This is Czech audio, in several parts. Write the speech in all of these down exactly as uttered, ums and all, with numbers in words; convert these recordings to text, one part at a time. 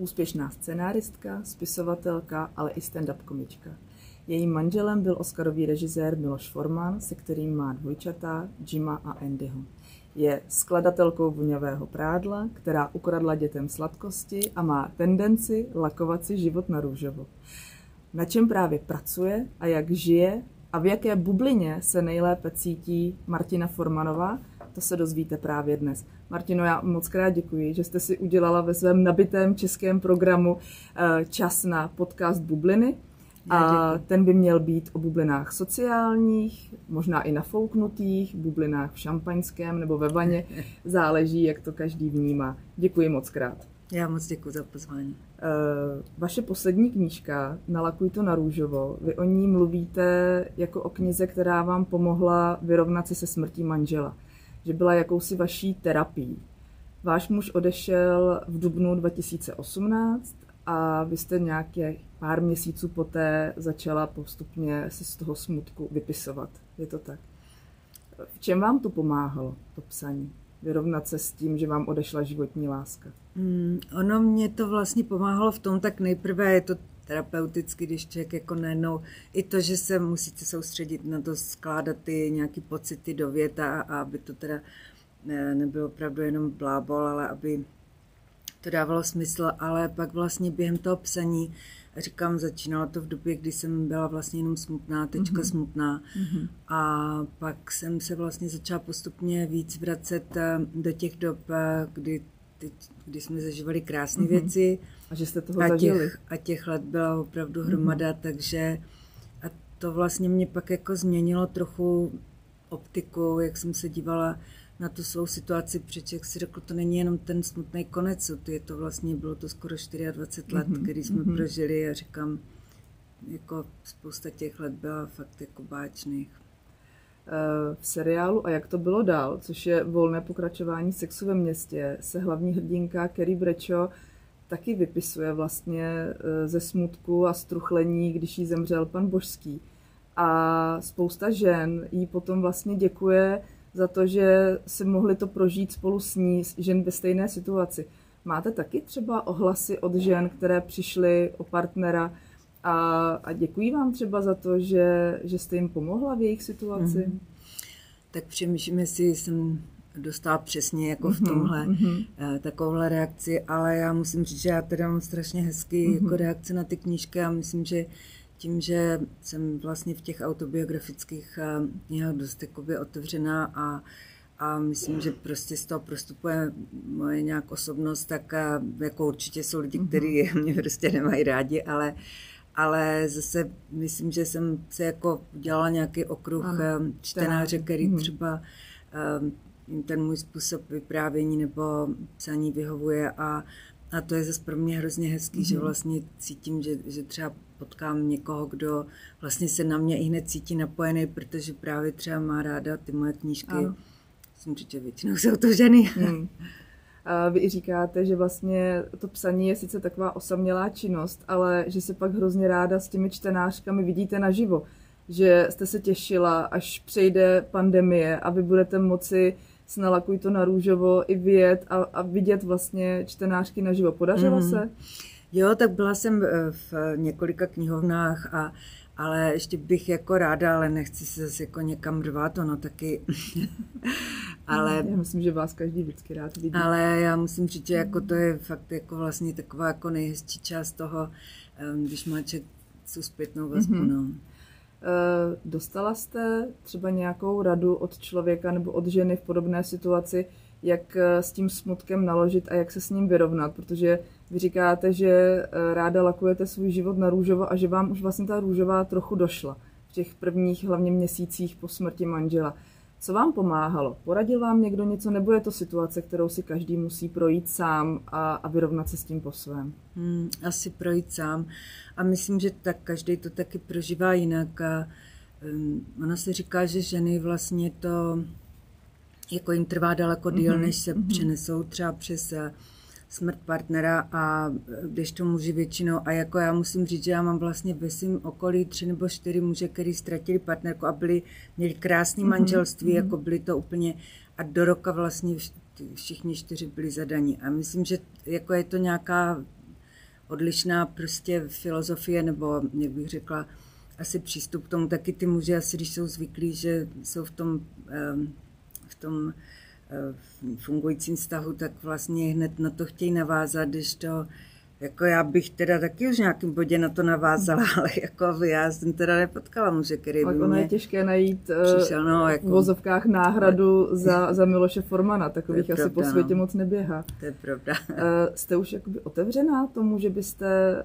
Úspěšná scenáristka, spisovatelka, ale i stand-up komička. Jejím manželem byl oscarový režisér Miloš Forman, se kterým má dvojčata Jima a Andyho. Je skladatelkou Vňavého prádla, která ukradla dětem sladkosti a má tendenci lakovat si život na růžovo. Na čem právě pracuje a jak žije a v jaké bublině se nejlépe cítí Martina Formanová, to se dozvíte právě dnes. Martino, já moc krát děkuji, že jste si udělala ve svém nabitém českém programu čas na podcast Bubliny. A ten by měl být o bublinách sociálních, možná i nafouknutých, bublinách v šampaňském nebo ve vaně. Záleží, jak to každý vnímá. Děkuji moc krát. Já moc děkuji za pozvání. Vaše poslední knížka, Nalakuj to na růžovo, vy o ní mluvíte jako o knize, která vám pomohla vyrovnat se se smrtí manžela. Že byla jakousi vaší terapií. Váš muž odešel v dubnu dva tisíce osmnáct a vy jste nějaké pár měsíců poté začala postupně se z toho smutku vypisovat. Je to tak. V čem vám to pomáhalo, to psaní? Vyrovnat se s tím, že vám odešla životní láska? Mm, ono mě to vlastně pomáhalo v tom, tak nejprve je to terapeuticky, když člověk jako najednou, i to, že se musíte soustředit na to, skládat ty nějaké pocity do vět a, a aby to teda ne, nebylo opravdu jenom blábol, ale aby to dávalo smysl, ale pak vlastně během toho psaní, říkám, začínalo to v době, kdy jsem byla vlastně jenom smutná, tečka mm-hmm. smutná mm-hmm. a pak jsem se vlastně začala postupně víc vracet do těch dob, kdy, teď, kdy jsme zažívali krásné mm-hmm. věci. A že jste toho a zažili. Těch, a těch let byla opravdu hromada, mm-hmm. takže a to vlastně mě pak jako změnilo trochu optiku, jak jsem se dívala na tu svou situaci, protože jak si řekl, to není jenom ten smutný konec, je to vlastně, bylo to skoro dvacet čtyři let, mm-hmm. který jsme mm-hmm. prožili a říkám, jako spousta těch let byla fakt jako báčných. V seriálu A jak to bylo dál, což je volné pokračování Sexu ve městě, se hlavní hrdinka Carrie Bradshaw taky vypisuje vlastně ze smutku a struchlení, když jí zemřel pan Božský. A spousta žen jí potom vlastně děkuje za to, že si mohli to prožít spolu s ní, žen ve stejné situaci. Máte taky třeba ohlasy od žen, které přišly o partnera a, a děkuji vám třeba za to, že, že jste jim pomohla v jejich situaci? Mm-hmm. Tak přemýšlím, jestli jsem dostala přesně jako v tomhle mm-hmm. takovouhle reakci, ale já musím říct, že já teda mám strašně hezký mm-hmm. jako reakce na ty knížky a myslím, že tím, že jsem vlastně v těch autobiografických knihách dost jakoby otevřená a, a myslím, že prostě z toho prostupuje moje nějak osobnost, tak jako určitě jsou lidi, kteří mě prostě nemají rádi, ale, ale zase myslím, že jsem se jako udělala nějaký okruh ano, čtenáře, který třeba ten můj způsob vyprávění nebo psaní vyhovuje a A to je zase pro mě hrozně hezký, mm-hmm. že vlastně cítím, že, že třeba potkám někoho, kdo vlastně se na mě i hned cítí napojený, protože právě třeba má ráda ty moje knížky. Ano. Jsem říct, většinou jsou to ženy. Mm. A vy říkáte, že vlastně to psaní je sice taková osamělá činnost, ale že se pak hrozně ráda s těmi čtenářkami vidíte naživo. Že jste se těšila, až přejde pandemie a vy budete moci Nalakuj to na růžovo i vyjet a, a vidět vlastně čtenářky naživo. Podařilo mm. se? Jo, tak byla jsem v několika knihovnách, a, ale ještě bych jako ráda, ale nechci se zase jako někam rvát, ono taky. ale, já myslím, že vás každý vždycky rád vidí. Ale já musím říct, že jako to je fakt jako vlastně taková jako nejhezčí část toho, když má člověk tu zpětnou vazbu. Mm-hmm. No. Dostala jste třeba nějakou radu od člověka nebo od ženy v podobné situaci, jak s tím smutkem naložit a jak se s ním vyrovnat, protože vy říkáte, že ráda lakujete svůj život na růžovo a že vám už vlastně ta růžová trochu došla v těch prvních hlavně měsících po smrti manžela. Co vám pomáhalo? Poradil vám někdo něco, nebo je to situace, kterou si každý musí projít sám a, a vyrovnat se s tím po svém? Hmm, asi projít sám. A myslím, že tak každý to taky prožívá jinak. A, um, ona se říká, že ženy vlastně to, jako jim trvá daleko díl, mm-hmm. než se mm-hmm. přenesou třeba přes smrt partnera, a když to muži většinou, a jako já musím říct, že já mám vlastně ve svým okolí tři nebo čtyři muže, kteří ztratili partnerku a byli, měli krásné manželství, mm-hmm. jako byli to úplně, a do roka vlastně všichni čtyři byli zadaní. A myslím, že jako je to nějaká odlišná prostě filozofie, nebo jak bych řekla, asi přístup k tomu. Taky ty muži asi, když jsou zvyklí, že jsou v tom, v tom fungujícím vztahu, tak vlastně hned na to chtějí navázat, když to, jako já bych teda taky už v nějakém bodě na to navázala, ale jako já jsem teda nepotkala muže, který by mě... Ono je těžké najít přišel, no, jako... v vozovkách náhradu za, za Miloše Formana, takových asi pravda, po světě no. moc neběhá. To je pravda. Jste už jakoby otevřená tomu, že byste,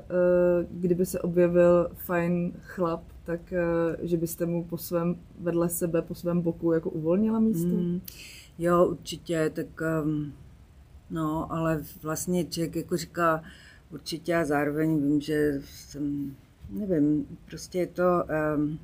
kdyby se objevil fajn chlap, tak že byste mu po svém, vedle sebe, po svém boku jako uvolnila místo? Mm. Jo, určitě, tak no, ale vlastně člověk jako říká určitě, a zároveň vím, že jsem, nevím, prostě je to, um,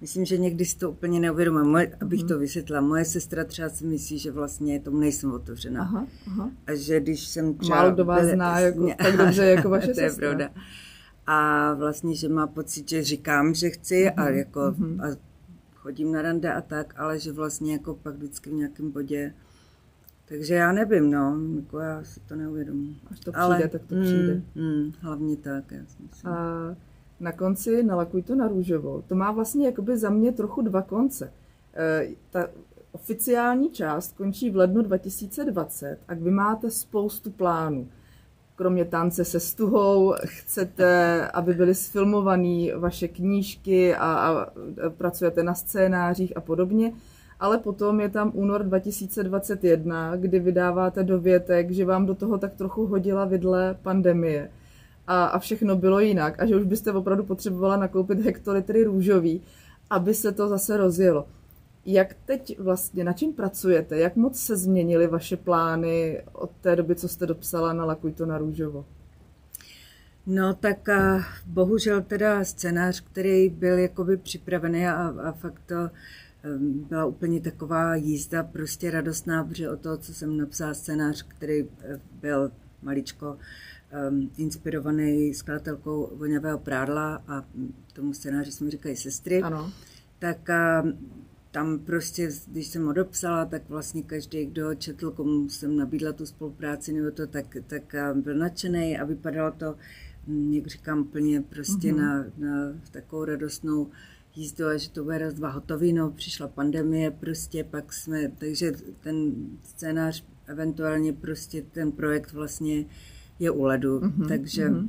myslím, že někdy si to úplně neuvědomuje, moje, abych to vysvětlila, moje sestra třeba si myslí, že vlastně tomu nejsem otevřená. Aha, aha. A že když jsem třeba... Málo kdo vás zná jako, tak dobře jako vaše sestra. To je pravda. A vlastně, že má pocit, že říkám, že chci, mm-hmm. a jako... Mm-hmm. A, chodím na rande a tak, ale že vlastně jako pak vždycky v nějakém bodě. Takže já nevím, no, jako já si to neuvědomuji. Až to přijde, ale, tak to přijde. Mm, mm, hlavně tak, já si myslím. A na konci Nalakuj to na růžovo. To má vlastně jakoby za mě trochu dva konce. E, ta oficiální část končí v lednu dva tisíce dvacet a vy máte spoustu plánů. Kromě tance se stuhou, chcete, aby byly sfilmované vaše knížky a, a pracujete na scénářích a podobně. Ale potom je tam únor dva tisíce dvacet jedna, kdy vydáváte dovětek, že vám do toho tak trochu hodila vidle pandemie a, a všechno bylo jinak a že už byste opravdu potřebovala nakoupit hektolitry růžový, aby se to zase rozjelo. Jak teď vlastně, na čem pracujete? Jak moc se změnily vaše plány od té doby, co jste dopsala Nalakuj to na růžovo? No tak a bohužel teda scénář, který byl jakoby připravený a, a fakt to um, byla úplně taková jízda, prostě radostná, protože o toho, co jsem napsala scénář, který byl maličko um, inspirovaný skladatelkou Voňavého prádla, a tomu scénáři jsme říkají sestry, ano. tak a, tam prostě, když jsem ho dopsala, tak vlastně každý, kdo ho četl, komu jsem nabídla tu spolupráci nebo to, tak, tak byl nadšený a vypadalo to, jak říkám, plně prostě mm-hmm. na, na takovou radostnou jízdu, a že to bude raz, dva hotový, no, přišla pandemie prostě, pak jsme, takže ten scénář, eventuálně prostě ten projekt vlastně je u ledu, mm-hmm. takže, mm-hmm.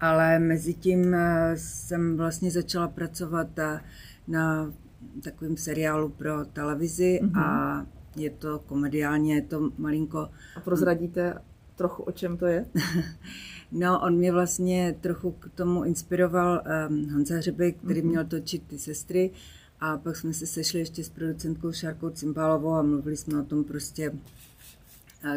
ale mezi tím jsem vlastně začala pracovat a, na takovým seriálu pro televizi, mm-hmm. a je to komediálně, je to malinko... A prozradíte trochu, o čem to je? No, on mě vlastně trochu k tomu inspiroval um, Honza Hřebe, který mm-hmm. měl točit Ty sestry, a pak jsme se sešli ještě s producentkou Šárkou Cimbálovou a mluvili jsme o tom prostě, uh,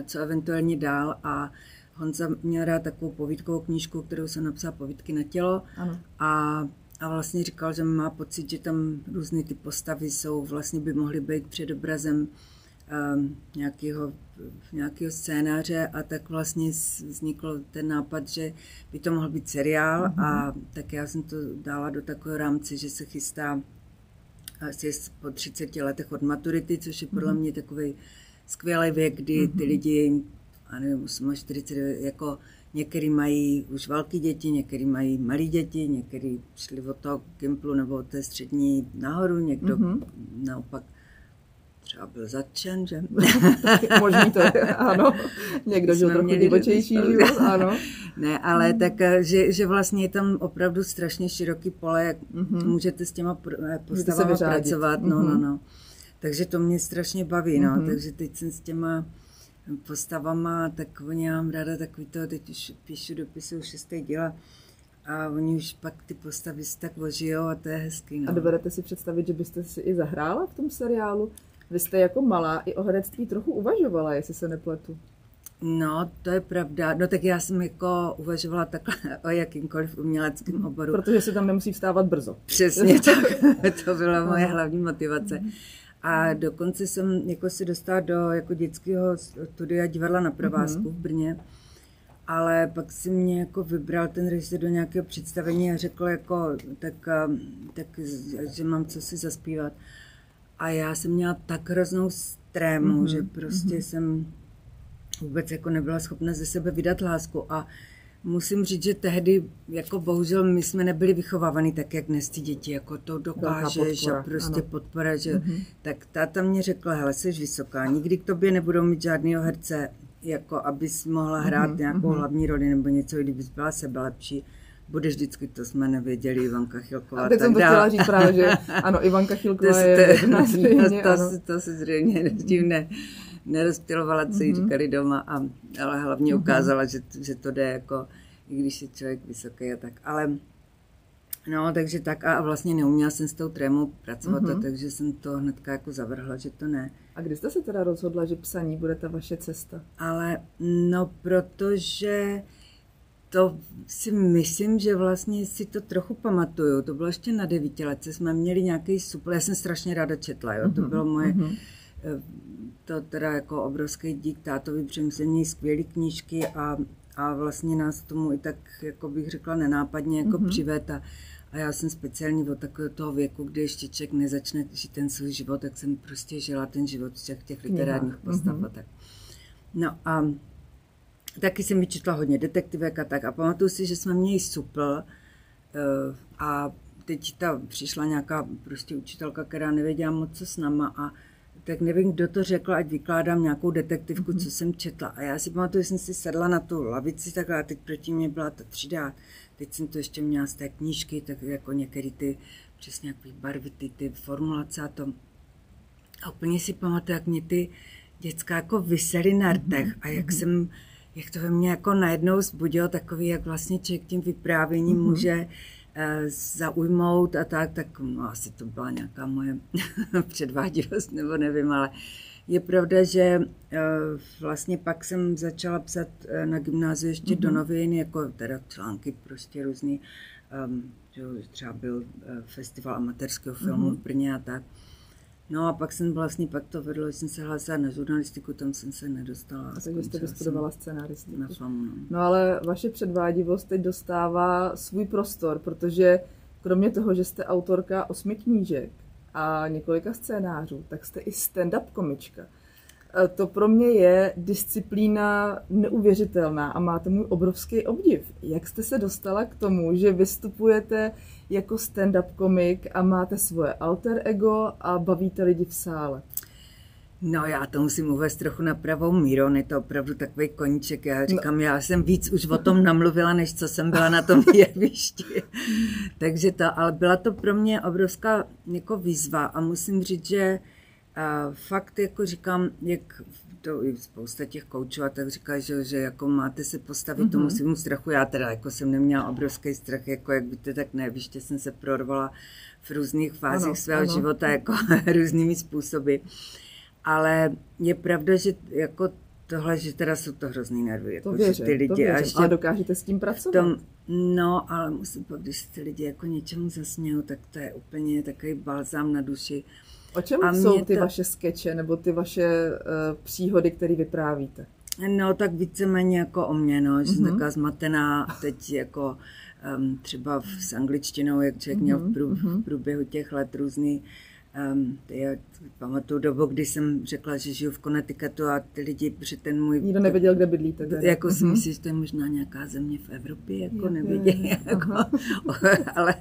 co eventuálně dál, a Honza měl rád takovou povídkovou knížku, kterou jsem napsala Povídky na tělo, ano. a A vlastně říkal, že má pocit, že tam různé ty postavy jsou, vlastně by mohly být předobrazem um, nějakého, nějakého scénáře, a tak vlastně vznikl ten nápad, že by to mohl být seriál, mm-hmm. a tak já jsem to dala do takového rámce, že se chystá asi po třiceti letech od maturity, což je podle mm-hmm. mě takový skvělý věk, kdy ty lidi, a nevím, čtyřicet osm, jako některý mají už velký děti, některý mají malí děti, některý šli od toho gymplu nebo od té střední nahoru, někdo mm-hmm. naopak třeba byl zatčen, že? Možný to je, ano. Někdo žil trochu divočejší život, ano. Ne, ale mm. tak, že, že vlastně je tam opravdu strašně široký pole, jak mm-hmm. můžete s těma postavama pracovat, no, mm-hmm. no, no. Takže to mě strašně baví, no, mm-hmm. takže teď jsem s těma postavama, tak oni mám ráda takový to, teď už píšu dopisy, už šestý díl, a oni už pak ty postavy si tak ožijou a to je hezký. No. A dovedete si představit, že byste si i zahrála v tom seriálu? Vy jste jako malá i o herectví trochu uvažovala, jestli se nepletu. No, to je pravda. No tak já jsem jako uvažovala takhle o jakýmkoliv uměleckém oboru. Protože se tam nemusí vstávat brzo. Přesně tak. To byla moje hlavní motivace. A dokonce jsem jako se dostala do jako dětského studia divadla na Provázku v Brně. Ale pak si mě jako vybral ten režisér do nějakého představení a řekl jako, tak, tak, že mám co si zaspívat. A já jsem měla tak hroznou strému, mm-hmm. že prostě mm-hmm. jsem vůbec jako nebyla schopna ze sebe vydat lásku. A musím říct, že tehdy, jako bohužel, my jsme nebyli vychovávaný tak, jak dnes ty děti, jako to dokážeš a prostě podpora, že mm-hmm. tak táta mě řekla, hele, jsi vysoká, nikdy k tobě nebudou mít žádného herce, jako abys mohla hrát mm-hmm. nějakou hlavní roli nebo něco, i kdybys byla sebelepší. Budeš vždycky, to jsme nevěděli, Ivanka Chylková. A teď tak jsem to chtěla říct právě, že ano, Ivanka Chylková je jedna zřejmě, to, to, to se zřejmě tím ne, nerozptilovala, co jí říkali doma, a, ale hlavně ukázala, že, že to jde, jako, i když je člověk vysoký a tak. Ale, no, takže tak a vlastně neuměla jsem s tou trémou pracovat, a, takže jsem to hnedka jako zavrhla, že to ne. A kdy jste se teda rozhodla, že psaní bude ta vaše cesta? Ale, no, protože... To si myslím, že vlastně si to trochu pamatuju. To bylo ještě na devítiletce, jsme měli nějaký super, já jsem strašně ráda četla, jo. To bylo moje, to teda jako obrovský dík tátovi, přemýšlení skvělý knížky a, a vlastně nás tomu i tak, jako bych řekla, nenápadně jako přivedl. A, a já jsem speciální od takového toho věku, kdy ještě člověk nezačne žít ten svůj život, tak jsem prostě žila ten život všech těch literárních postav a tak. No a taky jsem vyčetla hodně detektivek a tak a pamatuju si, že jsme měli supl a teď ta přišla nějaká prostě učitelka, která nevěděla moc co s náma a tak nevím, kdo to řekl, ať vykládám nějakou detektivku, co jsem četla. A já si pamatuju, že jsem si sedla na tu lavici takhle a teď proti mě byla ta třída. Teď jsem to ještě měla z té knížky, tak jako některé ty přesně jaký barvy, ty, ty formulace a to. A úplně si pamatuju, jak mě ty děcka jako visely na rtech a jak jsem... Jak to ve mně jako najednou zbudilo takový, jak vlastně člověk tím vyprávěním mm-hmm. může e, zaujmout a tak, tak no, asi to byla nějaká moje předvádivost, nebo nevím, ale je pravda, že e, vlastně pak jsem začala psat e, na gymnáziu ještě mm-hmm. do novin, jako teda články prostě různý, e, třeba byl e, festival amatérského filmu mm-hmm. v Brně a tak. No a pak jsem vlastně, pak to vedlo, že jsem se hlásila na žurnalistiku, tam jsem se nedostala. A takže jste vystudovala scenaristiku. Na FAMU, no. No ale vaše předvádivost teď dostává svůj prostor, protože kromě toho, že jste autorka osmi knížek a několika scénářů, tak jste i stand-up komička. To pro mě je disciplína neuvěřitelná a máte můj obrovský obdiv. Jak jste se dostala k tomu, že vystupujete jako stand-up komik a máte svoje alter ego a bavíte lidi v sále? No já to musím uvést trochu na pravou míru, on je to opravdu takový koníček. Já říkám, no. Já jsem víc už o tom namluvila, než co jsem byla na tom jevišti. Takže to, ale byla to pro mě obrovská jako výzva a musím říct, že a fakt, jako říkám, jak to i spousta těch koučů a tak říká, že, že jako máte se postavit mm-hmm. tomu svému strachu. Já teda jako jsem neměla obrovský strach, jako jak byte, tak ne, ještě jsem se prorvala v různých fázích ano, svého ano. života, jako různými způsoby. Ale je pravda, že jako tohle, že teda jsou to hrozný nervy, jako, to věřím, ty lidi. To věřím, až ale dokážete s tím pracovat. Tom, no, ale musím, když se ty lidi jako něčemu zasmějou, tak to je úplně takový balzám na duši. O čem jsou ty to... vaše skeče nebo ty vaše uh, příhody, které vyprávíte? No tak víceméně jako o mě, no, že mm-hmm. jsem taková zmatená teď jako um, třeba v, s angličtinou, jak člověk mm-hmm. měl v, prů, v průběhu těch let různý. Um, já pamatuju dobu, kdy jsem řekla, že žiju v Connecticutu a ty lidi, protože ten můj... Nikdo nevěděl, kde bydlíte. Tady. Jako mm-hmm. si myslíš, že to je možná nějaká země v Evropě, jako je, nevěděli, je, jako, ale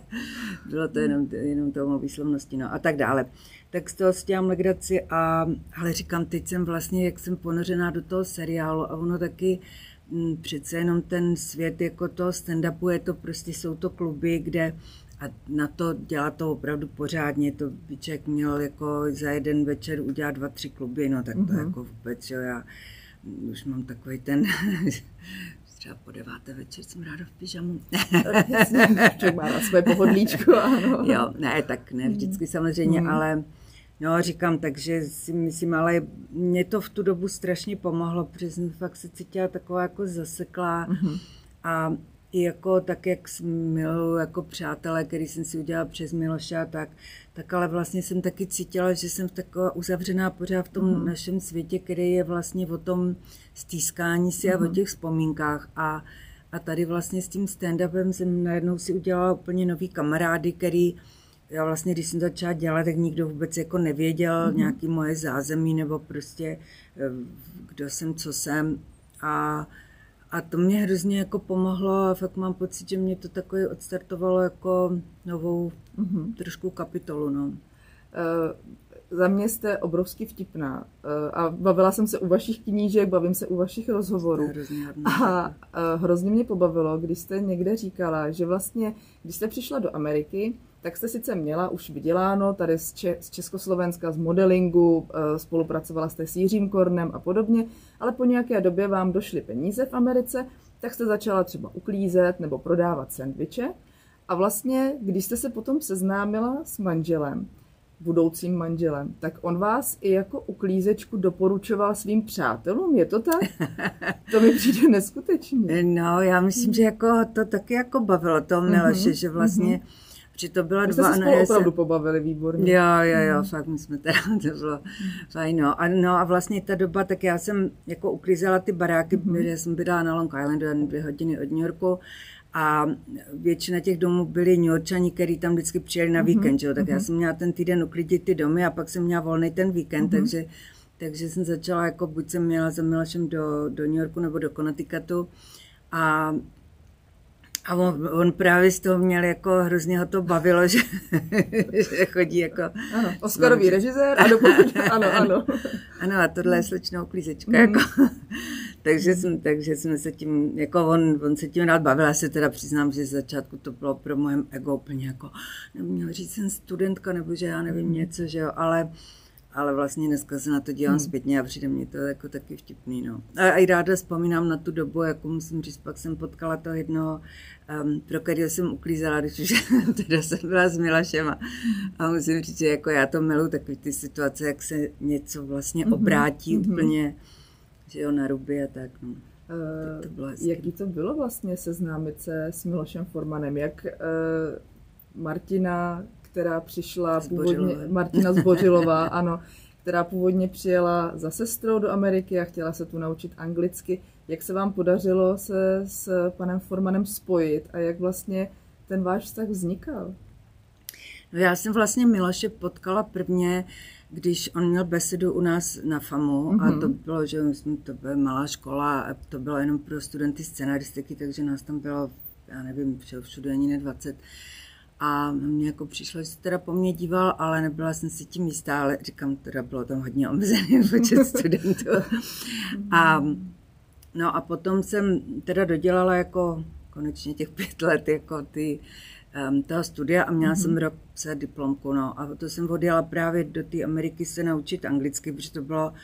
bylo to jenom, jenom tou mou výslovností, no a tak dále. Tak z toho si dělám legraci a, ale říkám, teď jsem vlastně, jak jsem ponořená do toho seriálu a ono taky m, přece jenom ten svět jako toho stand-upu, je to prostě, jsou to kluby, kde a na to dělá to opravdu pořádně, to by člověk měl jako za jeden večer udělat dva, tři kluby, no tak to mm-hmm. jako vůbec, jo, já už mám takový ten... třeba po deváté večer jsem ráda v pyžamu. Jasně, člověk má na své pohodlíčku, ano. Jo, ne, tak ne vždycky samozřejmě, mm. ale no, říkám, takže si myslím, ale mě to v tu dobu strašně pomohlo, protože jsem fakt se cítila taková jako zaseklá mm-hmm. a i jako tak, jak miluju jako přátelé, který jsem si udělala přes Miloša a tak, tak ale vlastně jsem taky cítila, že jsem taková uzavřená pořád v tom mm. našem světě, který je vlastně o tom stýskání si mm. a o těch vzpomínkách. A, a tady vlastně s tím stand-upem jsem najednou si udělala úplně nový kamarády, který já vlastně, když jsem začala dělat, tak nikdo vůbec jako nevěděl mm. nějaký moje zázemí nebo prostě kdo jsem, co jsem. A A to mě hrozně jako pomohlo a fakt mám pocit, že mě to takový odstartovalo jako novou mm-hmm. trošku kapitolu. No. Uh, za mě jste obrovsky vtipná uh, a bavila jsem se u vašich knížek, bavím se u vašich rozhovorů. Hrozně a uh, hrozně mě pobavilo, když jste někde říkala, že vlastně, když jste přišla do Ameriky, tak jste sice měla už vyděláno tady z, Če- z Československa, z modelingu, spolupracovala jste s Jiřím Kornem a podobně, ale po nějaké době vám došly peníze v Americe, tak jste začala třeba uklízet nebo prodávat sendviče. A vlastně, když jste se potom seznámila s manželem, budoucím manželem, tak on vás i jako uklízečku doporučoval svým přátelům, je to tak? To mi přijde neskutečně. No, já myslím, že jako to taky jako bavilo toho Miloše, mm-hmm. že vlastně že to byla dva, se spolu opravdu pobavili výborně. Jo, jo, jo, fakt my jsme teda, to bylo fajn. A, no a vlastně ta doba, tak já jsem jako uklízela ty baráky, mm-hmm. protože jsem bydala na Long Islandu, jen dvě hodiny od New Yorku a většina těch domů byli New Yorkčani, který tam vždycky přijeli na víkend, mm-hmm. jo, tak mm-hmm. já jsem měla ten týden uklidit ty domy a pak jsem měla volný ten víkend, mm-hmm. takže, takže jsem začala, jako buď jsem měla za Milošem do, do New Yorku nebo do Connecticutu a A on, on právě z toho měl jako, hrozně ho to bavilo, že, že chodí jako... Ano, Oscarový režisér a doporučil, ano, ano. Ano, a tohle je slečná uklízečka, mm. jako. takže, jsme, takže jsme se tím, jako on, on se tím rád bavil, já se teda přiznám, že z začátku to bylo pro moje ego úplně jako, neměl říct, jsem studentka, nebo že já nevím mm. něco, že jo, ale... Ale vlastně dneska se na to dívám hmm. zpětně a přijde mě to jako taky vtipný, no. A i ráda vzpomínám na tu dobu, jako musím říct, pak jsem potkala toho jednoho, um, pro kterého jsem uklízela, když už teda jsem byla s Milošem a, a musím říct, že jako já to miluji, takový ty situace, jak se něco vlastně obrátí mm-hmm. úplně, že jo, na ruby a tak, no. Uh, to bylo hezky. Jaký to bylo vlastně seznámit se s Milošem Formanem, jak uh, Martina... která přišla původně, Martina Zbořilová, ano, která původně přijela za sestrou do Ameriky a chtěla se tu naučit anglicky. Jak se vám podařilo se s panem Formanem spojit a jak vlastně ten váš vztah vznikal? No já jsem vlastně Miloše potkala prvně, když on měl besedu u nás na FAMU mm-hmm. a to bylo, že myslím, to byla malá škola a to bylo jenom pro studenty scenaristiky, takže nás tam bylo, já nevím, všude ani ne dvacet. A mě jako přišlo, že se teda po mně díval, ale nebyla jsem si tím jistá, ale říkám, teda bylo tam hodně omezený počet studentů. A, no a potom jsem teda dodělala jako konečně těch pět let jako ty, um, toho studia a měla mm-hmm. jsem rok se diplomku, no. A to jsem odjela právě do té Ameriky se naučit anglicky, protože to byla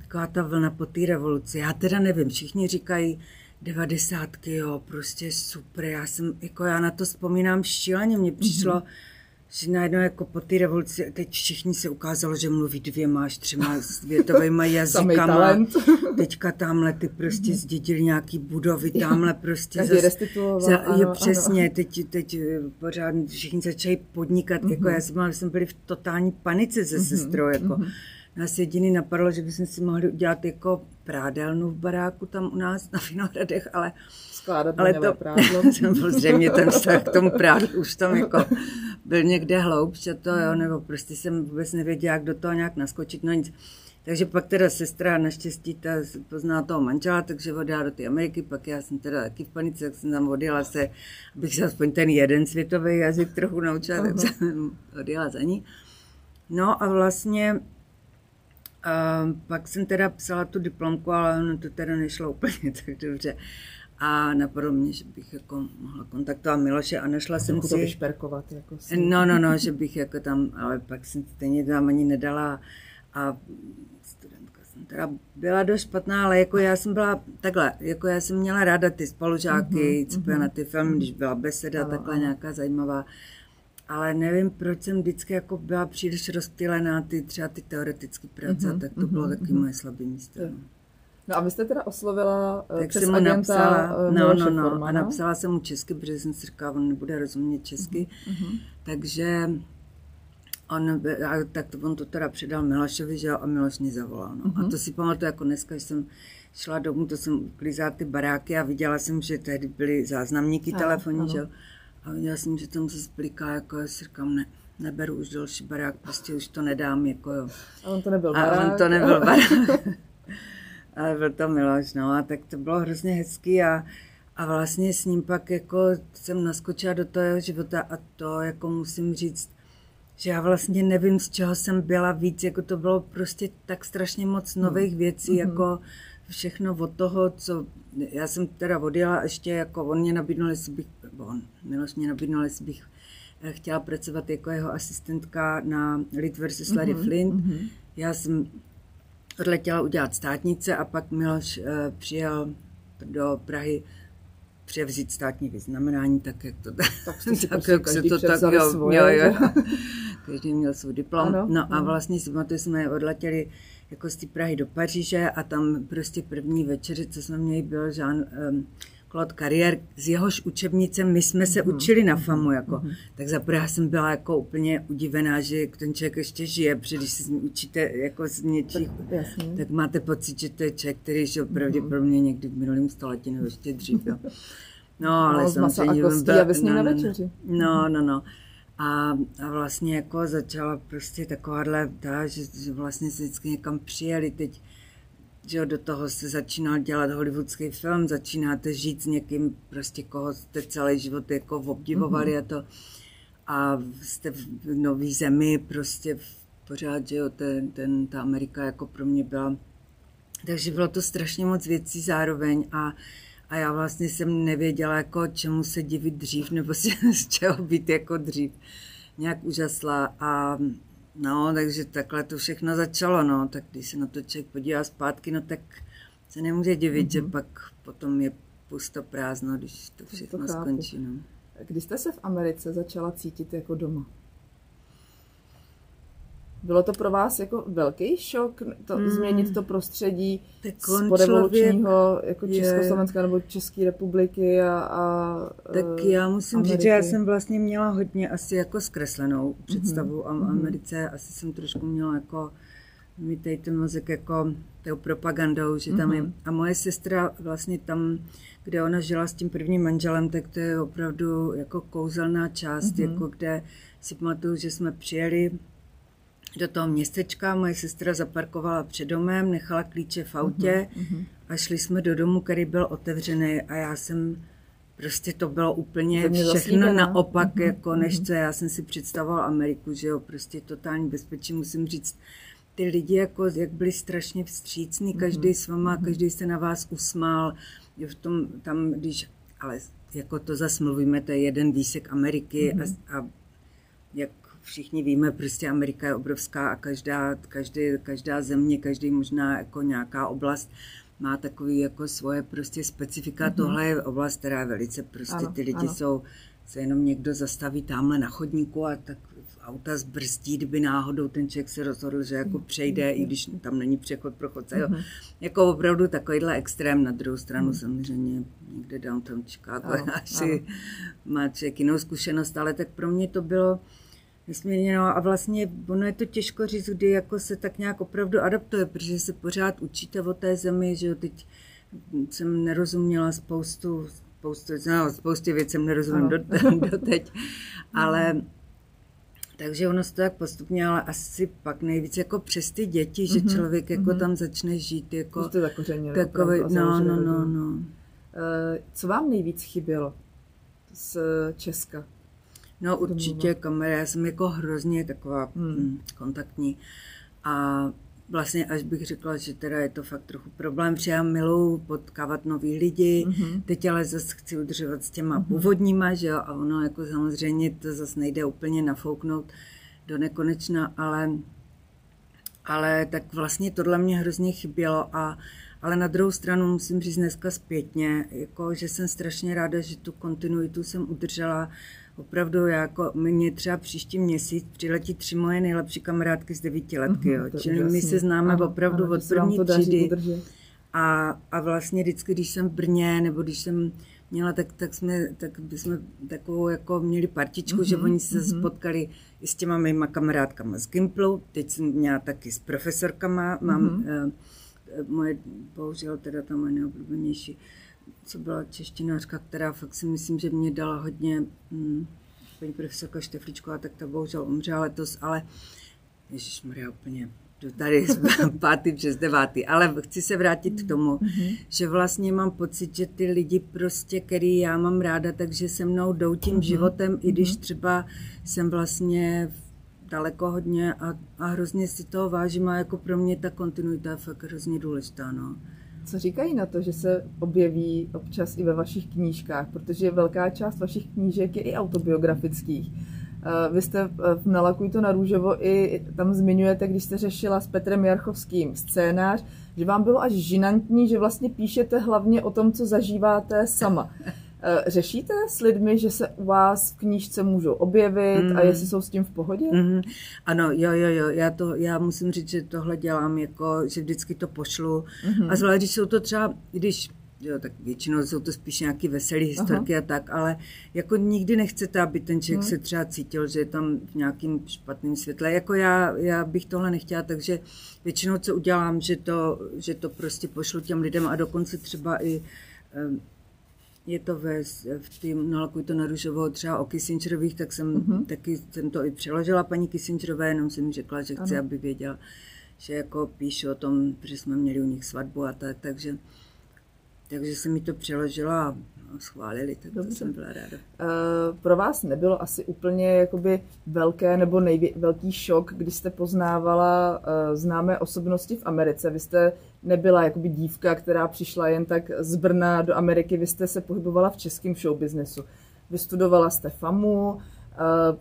taková ta vlna po té revoluci. Já teda nevím, všichni říkají, devadesátky, jo, prostě super, já jsem, jako já na to vzpomínám šíleně, mně přišlo, mm-hmm. že najednou jako po té revoluci, teď všichni se ukázalo, že mluví dvěma až třema světovýma jazykama, teďka tamhle ty prostě zdědili nějaký budovy, tamhle prostě zase, je přesně, ano. Teď, teď pořád všichni začali podnikat, mm-hmm. jako já jsem, já jsem byli v totální panice se mm-hmm. sestrou, jako. Mm-hmm. Nás jediný napadlo, že bychom si mohli udělat jako prádelnu v baráku tam u nás na Vinohradech, ale, ale to byl zřejmě ten vztah k tomu prádlu, už tam jako byl někde hloubš a to, jo, nebo prostě jsem vůbec nevěděla, jak do toho nějak naskočit, no nic. Takže pak teda sestra naštěstí ta poznala toho manžela, takže odjela do té Ameriky, pak já jsem teda taky v panice, tak jsem tam odjela se, abych se aspoň ten jeden světový jazyk trochu naučila, tak jsem odjela za ní. No a vlastně... A pak jsem teda psala tu diplomku, ale ono to teda nešlo úplně tak dobře. A napadlo mě, že bych jako mohla kontaktovat Miloše a našla a jsem si... to vyšperkovat jako si... No, no, no, že bych jako tam, ale pak jsem stejně tam ani nedala a studentka jsem teda byla dost špatná, ale jako já jsem byla takhle, jako já jsem měla ráda ty spolužáky, mm-hmm, cpěla na ty filmy, když byla beseda, ano, takhle ano. nějaká zajímavá. Ale nevím, proč jsem vždycky jako byla příliš rozptýlená ty třeba ty teoretické práce, mm-hmm, tak to bylo mm-hmm, taky moje slabé místo. No. No a vy jste teda oslovila tak přes jsem agenta napsala, no, no, no, Formana. A napsala jsem mu česky, protože jsem si říkala, on nebude rozumět česky. Mm-hmm. Takže on, a tak to, on to teda předal Milošovi, že a Miloš mě zavolal. No. Mm-hmm. A to si pamatuju jako dneska, že jsem šla domů, to jsem uklízala ty baráky a viděla jsem, že tehdy byly záznamníky telefonní, že a viděla jsem, že tam se splíká, jako já si říkám, ne, neberu už další barák, prostě už to nedám, jako jo. A on to nebyl barák. A on to nebyl barák. Ale byl to Miloš, no a tak to bylo hrozně hezký a, a vlastně s ním pak jako jsem naskočila do toho života a to jako musím říct, že já vlastně nevím, z čeho jsem byla víc, jako to bylo prostě tak strašně moc nových věcí, mm-hmm, jako všechno od toho, co, já jsem teda odjela ještě, jako on mě nabídnul, jestli bych, nebo on, Miloš mě nabídnul, jestli bych chtěla pracovat jako jeho asistentka na Lid versus. Larry mm-hmm, Flint. Mm-hmm. Já jsem odletěla udělat státnice a pak Miloš uh, přijel do Prahy převzít státní vyznamenání, tak jak to tak si tak, prostě jak každý to tak jo, svoje, jo, jo. Každý měl svůj diplom. Ano, no ano. A vlastně si pamatuju, jsme odletěli jako z té Prahy do Paříže a tam prostě první večeři, co jsme měli, byl Jean-Claude Carrière, z jehož učebnice my jsme se mm-hmm, učili na FAMU. Jako. Mm-hmm. Tak zaprvé já jsem byla jako úplně udivená, že ten člověk ještě žije, protože když se učíte jako z něčích, tak, tak máte pocit, že to je člověk, který žil pravděpodobně někdy v minulém století nebo ještě dřív. Jo. No, ale no, samozřejmě byl... No, no, no. no. A, a vlastně jako začala prostě takováhle, ta, že, že vlastně se vždycky někam přijeli teď, že do toho se začínal dělat hollywoodský film, začínáte žít s někým, prostě koho jste celý život jako obdivovali mm-hmm, a to. A jste v nový zemi, prostě pořád, že jo, ten, ten, ta Amerika jako pro mě byla. Takže bylo to strašně moc věcí zároveň a A já vlastně jsem nevěděla, jako, čemu se divit dřív, nebo z čeho být jako dřív. Nějak úžasla a no, takže takhle to všechno začalo, no. Tak když se na to člověk podívá zpátky, no tak se nemůže divit, mm-hmm, že pak potom je pusto prázdno, když to všechno to skončí, no. Když jste se v Americe začala cítit jako doma? Bylo to pro vás jako velký šok to, hmm. změnit to prostředí z porevolučního jako Československa nebo České republiky a, a tak já musím Ameriky. Říct, že já jsem vlastně měla hodně asi jako zkreslenou představu o mm-hmm. Americe. Asi jsem trošku měla jako mítej ten mozek jako tou propagandou, že tam mm-hmm. je. A moje sestra vlastně tam, kde ona žila s tím prvním manželem, tak to je opravdu jako kouzelná část, mm-hmm. jako kde si pamatuju, že jsme přijeli do toho městečka, moje sestra zaparkovala před domem, nechala klíče v autě uh-huh. a šli jsme do domu, který byl otevřený a já jsem, prostě to bylo úplně to všechno zasíbená. Naopak, uh-huh. jako než co já jsem si představovala Ameriku, že jo, prostě totální bezpečí, musím říct, ty lidi jako, jak byli strašně vstřícní, každý uh-huh. s váma, každý se na vás usmál, je v tom, tam, když, ale jako to zas mluvíme, to je jeden výsek Ameriky uh-huh. a, a jak všichni víme, prostě Amerika je obrovská a každá, každý, každá země, každý možná jako nějaká oblast má takový jako svoje prostě specifika. Mm-hmm. Tohle je oblast, která je velice prostě ano, ty lidi ano. jsou, se jenom někdo zastaví tamhle na chodníku a tak auta zbrzdí, kdyby náhodou ten člověk se rozhodl, že jako přejde, mm-hmm. i když tam není přechod pro chodce. Mm-hmm. Jako opravdu takovýhle extrém, na druhou stranu mm-hmm. samozřejmě někde downtown Chicago, ano, asi ano. má člověk jinou zkušenost, ale tak pro mě to bylo no, a vlastně ono je to těžko říct, kdy jako se tak nějak opravdu adaptuje, protože se pořád učíte o té zemi, že jo, teď jsem nerozuměla spoustu, spoustu, no, spoustu věcí jsem nerozumím do, do teď, ale takže ono se to tak postupně, ale asi pak nejvíc jako přes ty děti, že mm-hmm, člověk jako mm-hmm. tam začne žít jako to takový, no, no, no, no. Co vám nejvíc chybělo z Česka? No určitě kamera, já jsem jako hrozně taková hmm. kontaktní a vlastně až bych řekla, že teda je to fakt trochu problém, že já miluju potkávat nový lidi, mm-hmm. teď ale zase chci udržovat s těma mm-hmm. původníma, že jo, a ono jako samozřejmě to zase nejde úplně nafouknout do nekonečna, ale ale tak vlastně tohle mě hrozně chybělo. A, ale na druhou stranu musím říct dneska zpětně, jako, že jsem strašně ráda, že tu kontinuitu jsem udržela. Opravdu, já jako, mě třeba příští měsíc přiletí tři moje nejlepší kamarádky z devítiletky. Uh-huh, čili my se známe ano, opravdu ano, od první třídy. A, a vlastně vždycky, když jsem v Brně, nebo když jsem měla, tak, tak, jsme, tak jsme takovou jako měli partičku, mm-hmm, že oni se mm-hmm. spotkali i s těma mýma kamarádkama z Gimplu, teď jsem měla taky s profesorkama, mám mm-hmm. eh, moje, bohužel teda ta moje nejoblíbenější, co byla češtinářka, která fakt si myslím, že mě dala hodně, hm, paní profesorka Štefličková, tak ta bohužel umřela letos, ale ježišmarja, úplně... Tady pátý přes devátý, ale chci se vrátit k tomu, mm-hmm. že vlastně mám pocit, že ty lidi prostě, který já mám ráda, takže se mnou jdou tím mm-hmm. životem, i když třeba jsem vlastně daleko hodně a, a hrozně si toho vážím a jako pro mě ta kontinuita je fakt hrozně důležitá, no. Co říkají na to, že se objeví občas i ve vašich knížkách, protože velká část vašich knížek je i autobiografických. Vy jste v Nalakuj to na růžovo i tam zmiňujete, když jste řešila s Petrem Jarchovským scénář, že vám bylo až žinantní, že vlastně píšete hlavně o tom, co zažíváte sama. Řešíte s lidmi, že se u vás v knížce můžou objevit mm. a jestli jsou s tím v pohodě? Mm. Ano, jo, jo, jo. Já, to, já musím říct, že tohle dělám, jako, že vždycky to pošlu. Mm. A zvlášť, když jsou to třeba, když... Jo, tak většinou jsou to spíš nějaké veselé historky Aha. a tak, ale jako nikdy nechcete, aby ten člověk hmm. se třeba cítil, že je tam v nějakým špatném světle. Jako já, já bych tohle nechtěla, takže většinou co udělám, že to, že to prostě pošlu těm lidem a dokonce třeba i je to ve, v tým Nalakuj to na růžovo třeba o Kissingerových, tak jsem hmm. taky jsem to i přeložila paní Kissingerové, jenom jsem řekla, že chci, ano. aby věděla, že jako píšu o tom, že jsme měli u nich svatbu a tak, takže Takže jsem mi to přeložila a schválili, tak dobře. To jsem byla ráda. Uh, pro vás nebylo asi úplně jakoby velké nebo nejvě- velký šok, když jste poznávala uh, známé osobnosti v Americe. Vy jste nebyla jakoby dívka, která přišla jen tak z Brna do Ameriky, vy jste se pohybovala v českém showbiznesu. Vystudovala jste FAMU, uh,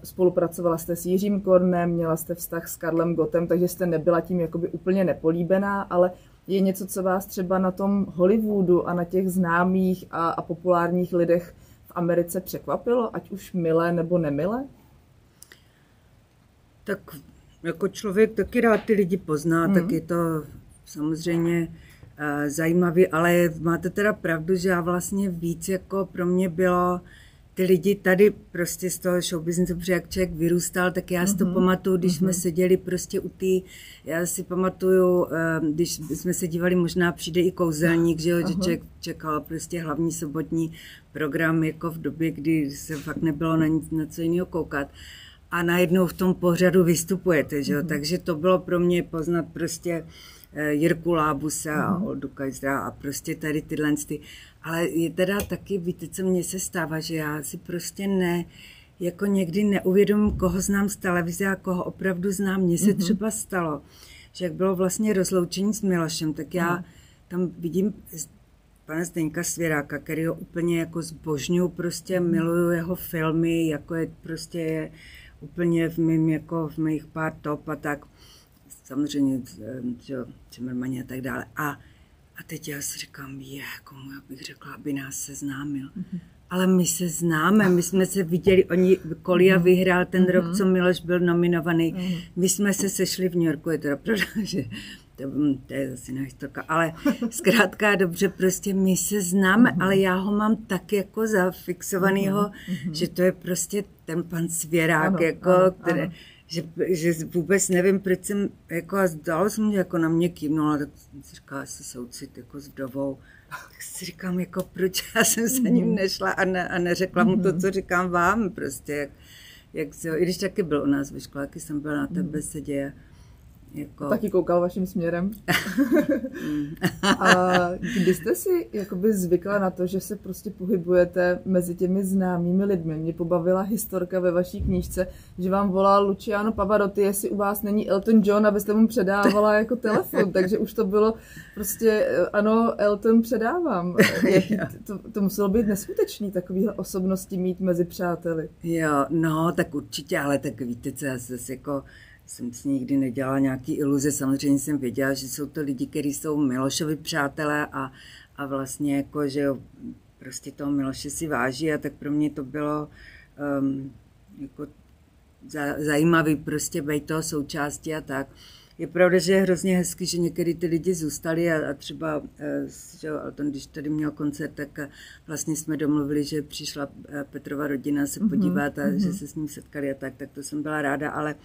spolupracovala jste s Jiřím Kornem, měla jste vztah s Karlem Gottem, takže jste nebyla tím jakoby úplně nepolíbená, ale je něco, co vás třeba na tom Hollywoodu a na těch známých a, a populárních lidech v Americe překvapilo, ať už milé nebo nemilé? Tak jako člověk taky rád ty lidi pozná, mm. tak je to samozřejmě uh, zajímavé, ale máte teda pravdu, že já vlastně víc jako pro mě bylo ty lidi tady prostě z toho showbiznesu, protože jak člověk vyrůstal, tak já si to mm-hmm. pamatuju, když mm-hmm. jsme seděli prostě u té, já si pamatuju, když jsme se dívali, možná přijde i kouzelník, že, jo, že člověk čekal prostě hlavní sobotní program jako v době, kdy se fakt nebylo na nic, na co jiného koukat. A najednou v tom pořadu vystupujete, že jo, mm-hmm. takže to bylo pro mě poznat prostě Jirku Lábuse mm-hmm. a Oldu Kajzera a prostě tady tyhle ty. Ale je teda taky, víte, co mně se stává, že já si prostě ne, jako někdy neuvědomím, koho znám z televize a koho opravdu znám. Mně se mm-hmm. třeba stalo, že jak bylo vlastně rozloučení s Milošem, tak já mm. tam vidím pana Zdeňka Svěráka, který ho úplně jako zbožňuju, prostě mm. miluju jeho filmy, jako je prostě je úplně v mým, jako v mých pár top a tak. Samozřejmě, že Cimrmani a tak dále. A, a teď já si říkám, je, komu já bych řekla, aby nás seznámil. Mm-hmm. Ale my se známe, my jsme se viděli, oni, Kolia mm-hmm. vyhrál ten mm-hmm. rok, co Miloš byl nominovaný. Mm-hmm. My jsme se sešli v New Yorku, je teda pravda, že to, to je zase na historka, ale zkrátka dobře, prostě my se známe, mm-hmm. ale já ho mám tak jako zafixovanýho, mm-hmm. že to je prostě ten pan Svěrák, ano, jako, ano, který... Ano. Že, že vůbec nevím, proč jsem, jako a zdálo se mě, jako na mě kývnula, tak jsem si říkala, jestli soucit jako s vdovou. Tak si říkám, jako proč já jsem za ním nešla a, ne, a neřekla mu to, co říkám vám, prostě. Jak, jak si, i když taky byl u nás ve škole, taky jsem byla na té besedě. Jako... Taky koukal vaším směrem. A kdy jste si jakoby zvykla na to, že se prostě pohybujete mezi těmi známými lidmi? Mě pobavila historka ve vaší knížce, že vám volal Luciano Pavarotti, jestli u vás není Elton John, abyste mu předávala jako telefon. Takže už to bylo prostě, ano, Elton předávám. To, to muselo být neskutečný, takovýhle osobnosti mít mezi přáteli. Jo, no, tak určitě, ale tak víte, co já zase jako... jsem si nikdy nedělala nějaký iluze, samozřejmě jsem věděla, že jsou to lidi, kteří jsou Milošovi přátelé a, a vlastně jako, že jo, prostě toho Miloše si váží a tak pro mě to bylo um, jako za, zajímavý prostě být toho součástí a tak. Je pravda, že je hrozně hezky, že některý ty lidi zůstali a, a třeba, že Elton, když tady měl koncert, tak vlastně jsme domluvili, že přišla Petrova rodina se podívat mm-hmm. a že se s ním setkali a tak, tak to jsem byla ráda, ale,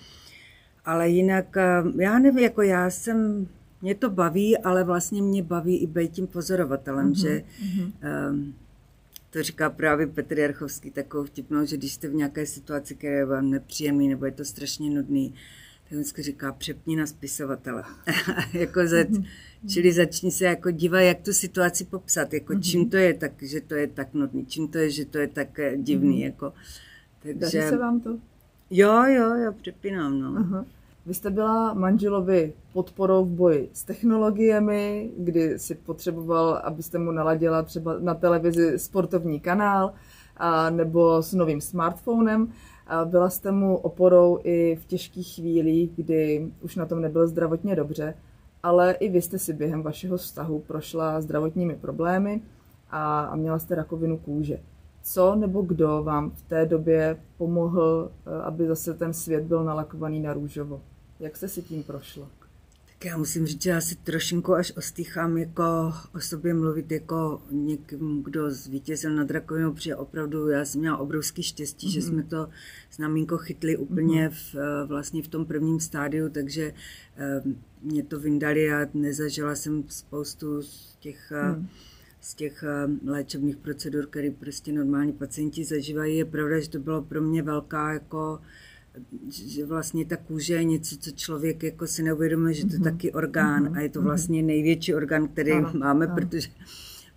ale jinak, já nevím, jako já jsem, mě to baví, ale vlastně mě baví i být tím pozorovatelem, mm-hmm. že um, to říká právě Petr Jarchovský takovou vtipnou, že když jste v nějaké situaci, která je vám nepříjemný nebo je to strašně nudný, vždycky říká, přepni na spisovatele. jako zač, čili začni se jako dívat, jak tu situaci popsat, jako čím to je tak, že to je tak nudný, čím to je, že to je tak divný. Jako. Takže... Daří se vám to? Jo, jo, já přepínám. No. Aha. Vy jste byla manželovi podporou v boji s technologiemi, kdy si potřeboval, abyste mu naladila třeba na televizi sportovní kanál, a nebo s novým smartphonem. A byla jste mu oporou i v těžkých chvílích, kdy už na tom nebyl zdravotně dobře, ale i vy jste si během vašeho vztahu prošla zdravotními problémy a, a měla jste rakovinu kůže. Co nebo kdo vám v té době pomohl, aby zase ten svět byl nalakovaný na růžovo? Jak jste si tím prošla? Tak já musím říct, že já si trošinku až ostýchám jako o sobě mluvit jako někým, kdo zvítězil nad rakovinou, protože opravdu já jsem měla obrovský štěstí, mm-hmm. že jsme to znamínko chytli úplně v, vlastně v tom prvním stádiu, takže mě to vyndali a nezažila jsem spoustu z těch, mm. z těch léčebných procedur, které prostě normální pacienti zažívají. Je pravda, že to bylo pro mě velká jako... že vlastně ta kůže je něco, co člověk jako si neuvědomuje, že to je taky orgán a je to vlastně největší orgán, který ano, máme, ano. protože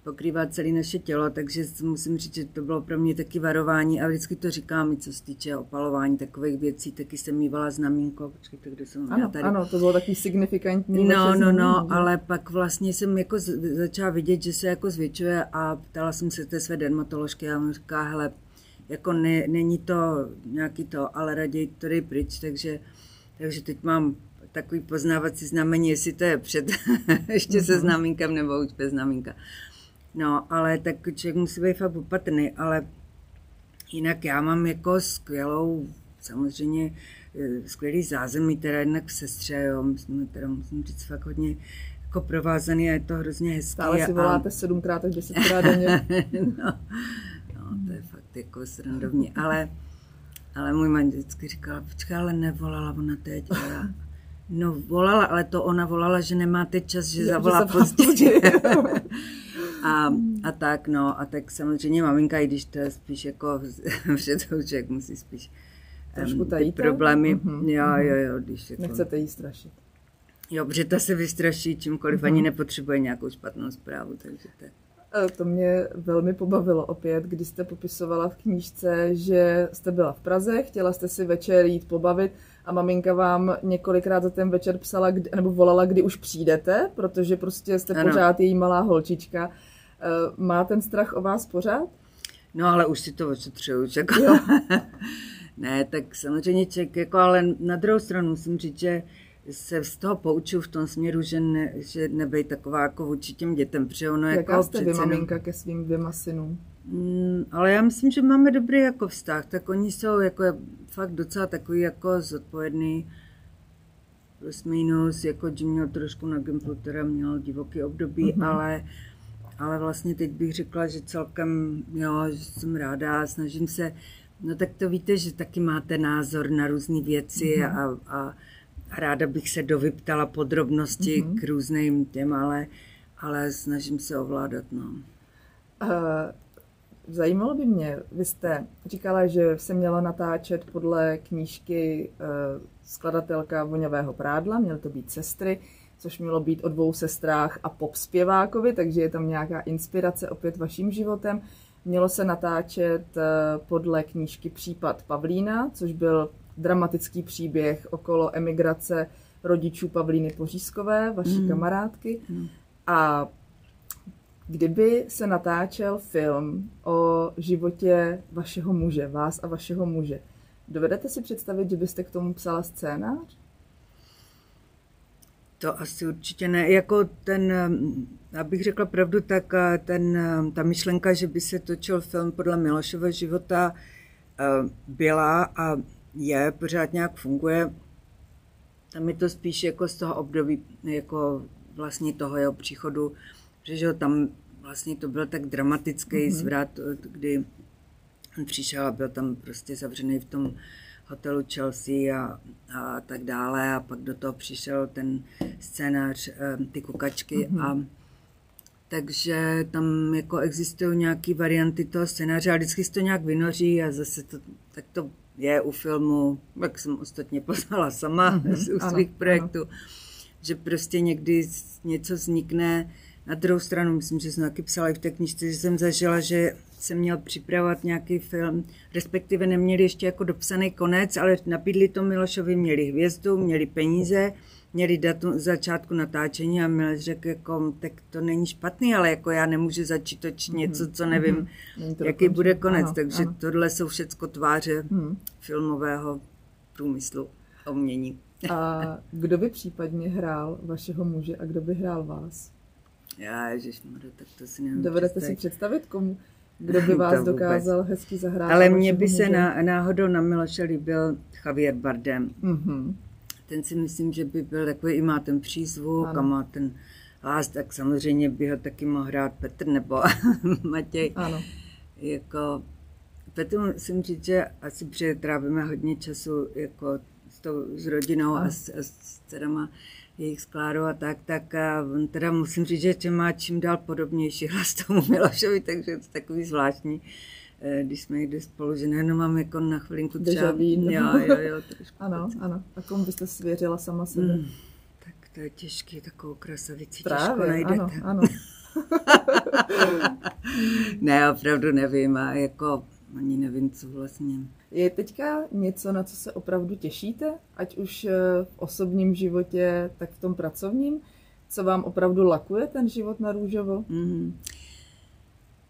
pokrývá celé naše tělo, takže musím říct, že to bylo pro mě taky varování a vždycky to říkám, i co se týče opalování takových věcí, taky jsem mývala znamínko, počkejte, kde jsem ano, já tady. Ano, to bylo taky signifikantní. No, no, no, ale pak vlastně jsem jako začala vidět, že se jako zvětšuje a ptala jsem se té své dermatoložky a ona říká, hele, jako ne, není to nějaký to, ale raději to dej pryč, takže, takže teď mám takový poznávací znamení, jestli to je před ještě mm-hmm. se znamínkem nebo už bez znamínka. No, ale tak člověk musí být fakt opatrný, ale jinak já mám jako skvělou, samozřejmě skvělý zázemí, teda jednak v sestře, jo, teda musím říct fakt hodně jako provázaný a je to hrozně hezké. Ale si voláte sedmkrát až desetkrát denně. no. No, to je fakt jako srandovní, ale, ale můj manžel vždycky říkal, počkej, ale nevolala ona teď. Já, no volala, ale to ona volala, že nemáte čas, že já, zavolá později. a, a tak no, a tak samozřejmě maminka, i když to je spíš jako všetouček, musí spíš trošku um, ty problémy. Mm-hmm. Jo, jo, jo, když jako... Nechcete jí strašit. Jo, protože ta se vystraší čímkoliv, mm-hmm. ani nepotřebuje nějakou špatnou zprávu, takže to je... To mě velmi pobavilo opět, když jste popisovala v knížce, že jste byla v Praze, chtěla jste si večer jít pobavit a maminka vám několikrát za ten večer psala, kdy, nebo volala, kdy už přijdete, protože prostě jste ano. pořád její malá holčička. Má ten strach o vás pořád? No ale už si to ošetřuju, jako. Ne, tak samozřejmě ček, jako, ale na druhou stranu musím říct, že se z toho poučuju v tom směru, že, ne, že nebej taková jako vůči těm dětem, protože ono jako jaká jste vy maminka ke svým dvěma synům? Mm, ale já myslím, že máme dobrý jako vztah, tak oni jsou jako fakt docela takový jako zodpovědný plus minus, jako Jim měl trošku na Gimplu, která měl divoký období, mm-hmm. ale, ale vlastně teď bych řekla, že celkem, jo, že jsem ráda, snažím se, no tak to víte, že taky máte názor na různé věci mm-hmm. a, a ráda bych se dovyptala podrobnosti mm-hmm. k různým těm, ale, ale snažím se ovládat. No. Uh, zajímalo by mě, vy jste říkala, že se měla natáčet podle knížky uh, skladatelka Voňavého prádla, měly to být sestry, což mělo být o dvou sestrách a popspěvákovi, takže je tam nějaká inspirace opět vaším životem. Mělo se natáčet uh, podle knížky Případ Pavlína, což byl dramatický příběh okolo emigrace rodičů Pavlíny Pořízkové, vaší mm. kamarádky. Mm. A kdyby se natáčel film o životě vašeho muže, vás a vašeho muže, dovedete si představit, že byste k tomu psala scénář? To asi určitě ne. Jako ten, abych řekla pravdu, tak ten, ta myšlenka, že by se točil film podle Milošova života, byla a je, pořád nějak funguje. Tam je to spíš jako z toho období, jako vlastně toho jeho příchodu, že tam vlastně to byl tak dramatický mm-hmm. zvrat, kdy on přišel a byl tam prostě zavřený v tom hotelu Chelsea a, a tak dále a pak do toho přišel ten scénář, ty Kukačky mm-hmm. a takže tam jako existují nějaké varianty toho scénáře a vždycky se to nějak vynoří a zase to, tak to je u filmu, jak jsem ostatně poznala sama mm-hmm. u svých ano, projektů, ano. Že prostě někdy něco vznikne. Na druhou stranu, myslím, že jsem taky psala i v té knižce, že jsem zažila, že jsem měla připravovat nějaký film, respektive neměli ještě jako dopsaný konec, ale nabídli to Milošovi, měli hvězdu, měli peníze, měli datum začátku natáčení a Miloš řekl, jako, tak to není špatný, ale jako já nemůžu začít točit něco, co nevím, mm-hmm. jaký bude konec. Ano, takže ano. Tohle jsou všecko tváře hmm. filmového průmyslu a umění. A kdo by případně hrál vašeho muže a kdo by hrál vás? Já, ježišmarja, tak to si nemůžu dovedete představit. Si představit, komu, kdo by vás dokázal hezky zahrát? Ale mně by se na, náhodou na Miloše líbil Javier Bardem. Mm-hmm. Ten si myslím, že by byl takový, i má ten přízvuk ano. a má ten hlas, tak samozřejmě by ho taky mohl hrát Petr nebo Matěj. Ano. Jako, Petr musím říct, že asi přetrávíme hodně času jako s, tou, s rodinou ano. a s, a s dcerama. Jejich skláru a tak, tak a teda musím říct, že tě má čím dál podobnější hlas tomu Milošovi, takže je to takový zvláštní, když jsme jde spolu, že nejenom mám jako na chvilinku třeba... Jo, jo, jo, ano, ano. A komu byste svěřila sama sebe? Hmm, tak to je těžký, takovou krasavici právě, těžko najdete. Ano, ano. Ne, opravdu nevím a jako ani nevím, co vlastně... Je teďka něco, na co se opravdu těšíte, ať už v osobním životě, tak v tom pracovním? Co vám opravdu lakuje ten život na růžovo? Mm-hmm.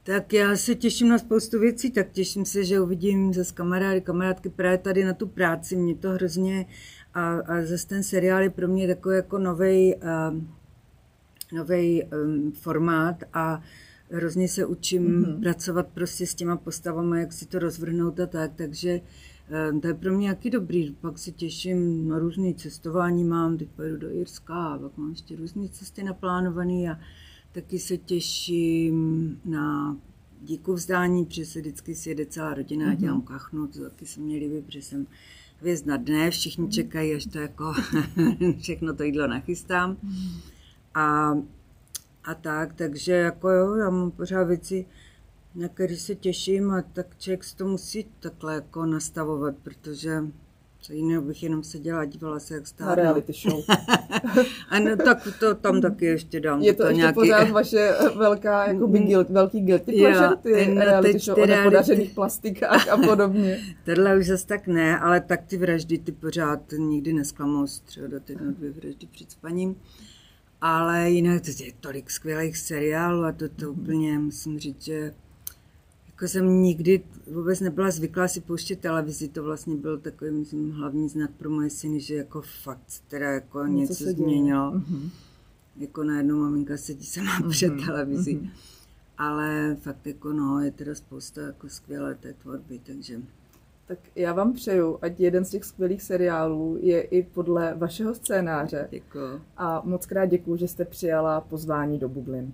Tak já se těším na spoustu věcí, tak těším se, že uvidím zase kamarády, kamarádky právě tady na tu práci, mě to hrozně a, a zase ten seriál je pro mě takový jako novej, uh, novej um, formát a hrozně se učím mm-hmm. pracovat prostě s těma postavama, jak si to rozvrhnout a tak, takže to je pro mě jaký dobrý. Pak se těším na různé cestování, mám, teď pojedu do Irska a pak mám ještě různé cesty naplánované a taky se těším na díku vzdání, protože se vždycky sjede celá rodina mm-hmm. a dělám kachnu, to taky se mě líbí, protože jsem hvězdna dne, všichni čekají, až to jako všechno to jídlo nachystám. Mm-hmm. A A tak, takže jako jo, já mám pořád věci, na které se těším a tak člověk si to musí takhle jako nastavovat, protože co jiného bych jenom seděla a dívala se, jak stává. Na reality show. Ano, tak to tam taky ještě dám. Je to, to ještě nějaký... pořád vaše velká, jakoby guilt, velký guilty pleasure, ty no, reality show o nepodařených plastikách a podobně. Tohle už zase tak ne, ale tak ty vraždy, ty pořád nikdy nesklamou, třeba do této dvě vraždy před spaním. Ale jinak to je tolik skvělých seriálů a to, to úplně musím říct, že jako jsem nikdy vůbec nebyla zvyklá si pouštět televizi, to vlastně byl takový, myslím, hlavní znak pro moje syny, že jako fakt teda jako něco, něco změnilo. Mm-hmm. Jako najednou maminka sedí sama mm-hmm. před televizí. Mm-hmm. Ale fakt jako no, je teda spousta jako skvělé té tvorby, takže... Tak já vám přeju, ať jeden z těch skvělých seriálů je i podle vašeho scénáře. Děkuji. A moc krát děkuji, že jste přijala pozvání do Bublin.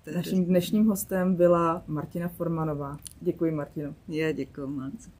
Jste Naším hrvý. dnešním hostem byla Martina Formanová. Děkuji, Martino. Já děkuji moc.